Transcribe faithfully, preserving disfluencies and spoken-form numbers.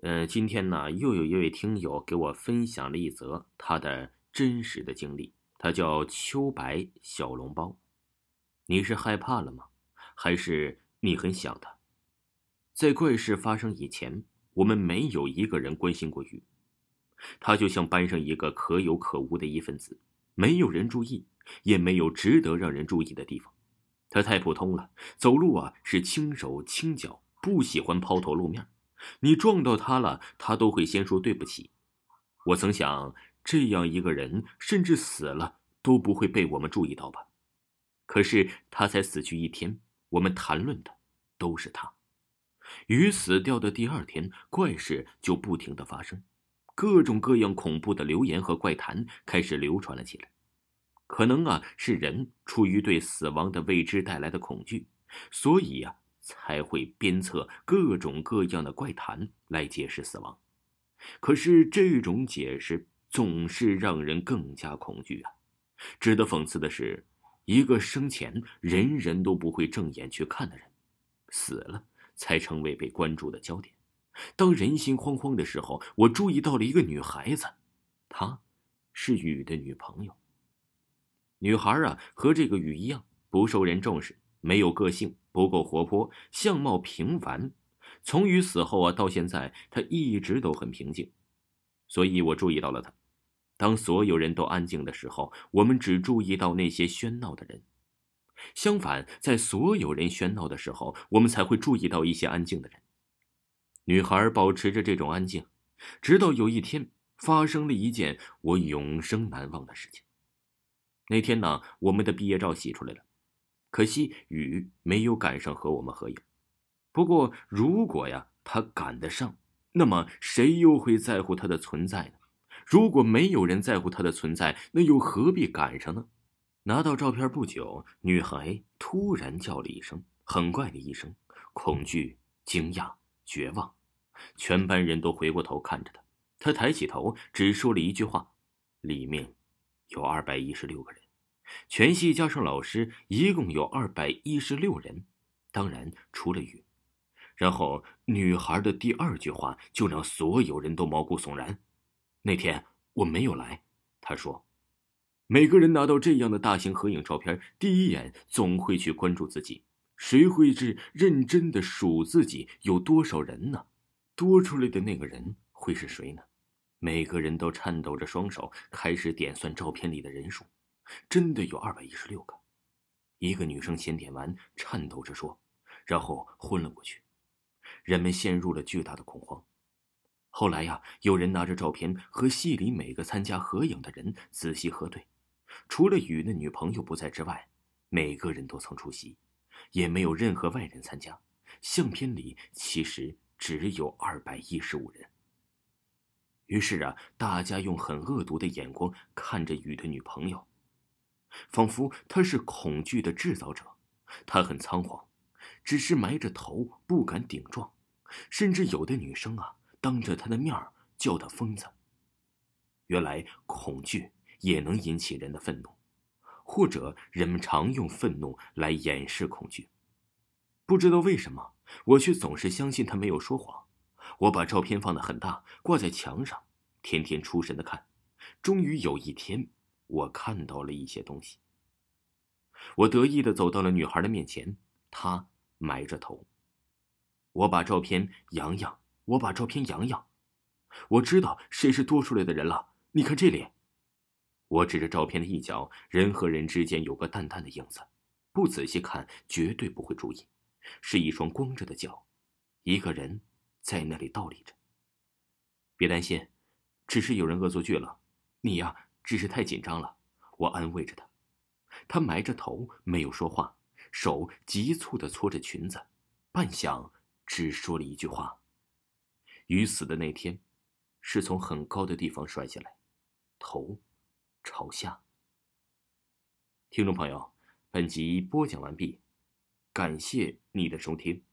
呃，今天呢，又有一位听友给我分享了一则他的真实的经历，他叫秋白小笼包。你是害怕了吗？还是你很想他？在怪事发生以前，我们没有一个人关心过鱼，他就像班上一个可有可无的一分子，没有人注意，也没有值得让人注意的地方。他太普通了，走路啊是轻手轻脚，不喜欢抛头露面。你撞到他了，他都会先说对不起。我曾想，这样一个人，甚至死了都不会被我们注意到吧？可是他才死去一天，我们谈论的都是他。鱼死掉的第二天，怪事就不停地发生，各种各样恐怖的流言和怪谈开始流传了起来。可能啊，是人出于对死亡的未知带来的恐惧，所以啊，才会鞭策各种各样的怪谈来解释死亡。可是这种解释总是让人更加恐惧啊！值得讽刺的是，一个生前人人都不会正眼去看的人，死了才成为被关注的焦点。当人心惶惶的时候，我注意到了一个女孩子，她是雨的女朋友。女孩啊，和这个雨一样，不受人重视，没有个性，不够活泼，相貌平凡。从雨死后啊到现在，她一直都很平静，所以我注意到了她。当所有人都安静的时候，我们只注意到那些喧闹的人。相反，在所有人喧闹的时候，我们才会注意到一些安静的人。女孩保持着这种安静，直到有一天发生了一件我永生难忘的事情。那天呢，我们的毕业照洗出来了，可惜雨没有赶上和我们合影。不过如果呀他赶得上，那么谁又会在乎他的存在呢？如果没有人在乎他的存在，那又何必赶上呢？拿到照片不久，女孩突然叫了一声，很怪的一声，恐惧、惊讶、绝望。全班人都回过头看着她，她抬起头，只说了一句话：里面有二百一十六个人。全系加上老师，一共有二百一十六人，当然除了雨。然后女孩的第二句话就让所有人都毛骨悚然：那天我没有来。她说，每个人拿到这样的大型合影照片，第一眼总会去关注自己，谁会是认真的数自己有多少人呢？多出来的那个人会是谁呢？每个人都颤抖着双手，开始点算照片里的人数。真的有二百一十六个。一个女生先点完，颤抖着说，然后昏了过去。人们陷入了巨大的恐慌。后来呀，有人拿着照片和系里每个参加合影的人仔细核对，除了雨的女朋友不在之外，每个人都曾出席，也没有任何外人参加。相片里其实只有二百一十五人。于是啊，大家用很恶毒的眼光看着雨的女朋友，仿佛她是恐惧的制造者。她很仓皇，只是埋着头不敢顶撞，甚至有的女生啊，当着她的面叫她疯子。原来恐惧也能引起人的愤怒，或者人们常用愤怒来掩饰恐惧。不知道为什么，我却总是相信他没有说谎。我把照片放得很大，挂在墙上，天天出神地看。终于有一天，我看到了一些东西。我得意地走到了女孩的面前，她埋着头。我把照片扬扬，我把照片扬扬。我知道谁是多出来的人了，你看这里。我指着照片的一角，人和人之间有个淡淡的影子，不仔细看绝对不会注意，是一双光着的脚，一个人在那里倒立着。别担心，只是有人恶作剧了，你呀只是太紧张了。我安慰着他。他埋着头没有说话，手急促地搓着裙子，半晌只说了一句话：雨死的那天是从很高的地方摔下来，头朝下。听众朋友，本集播讲完毕，感谢你的收听。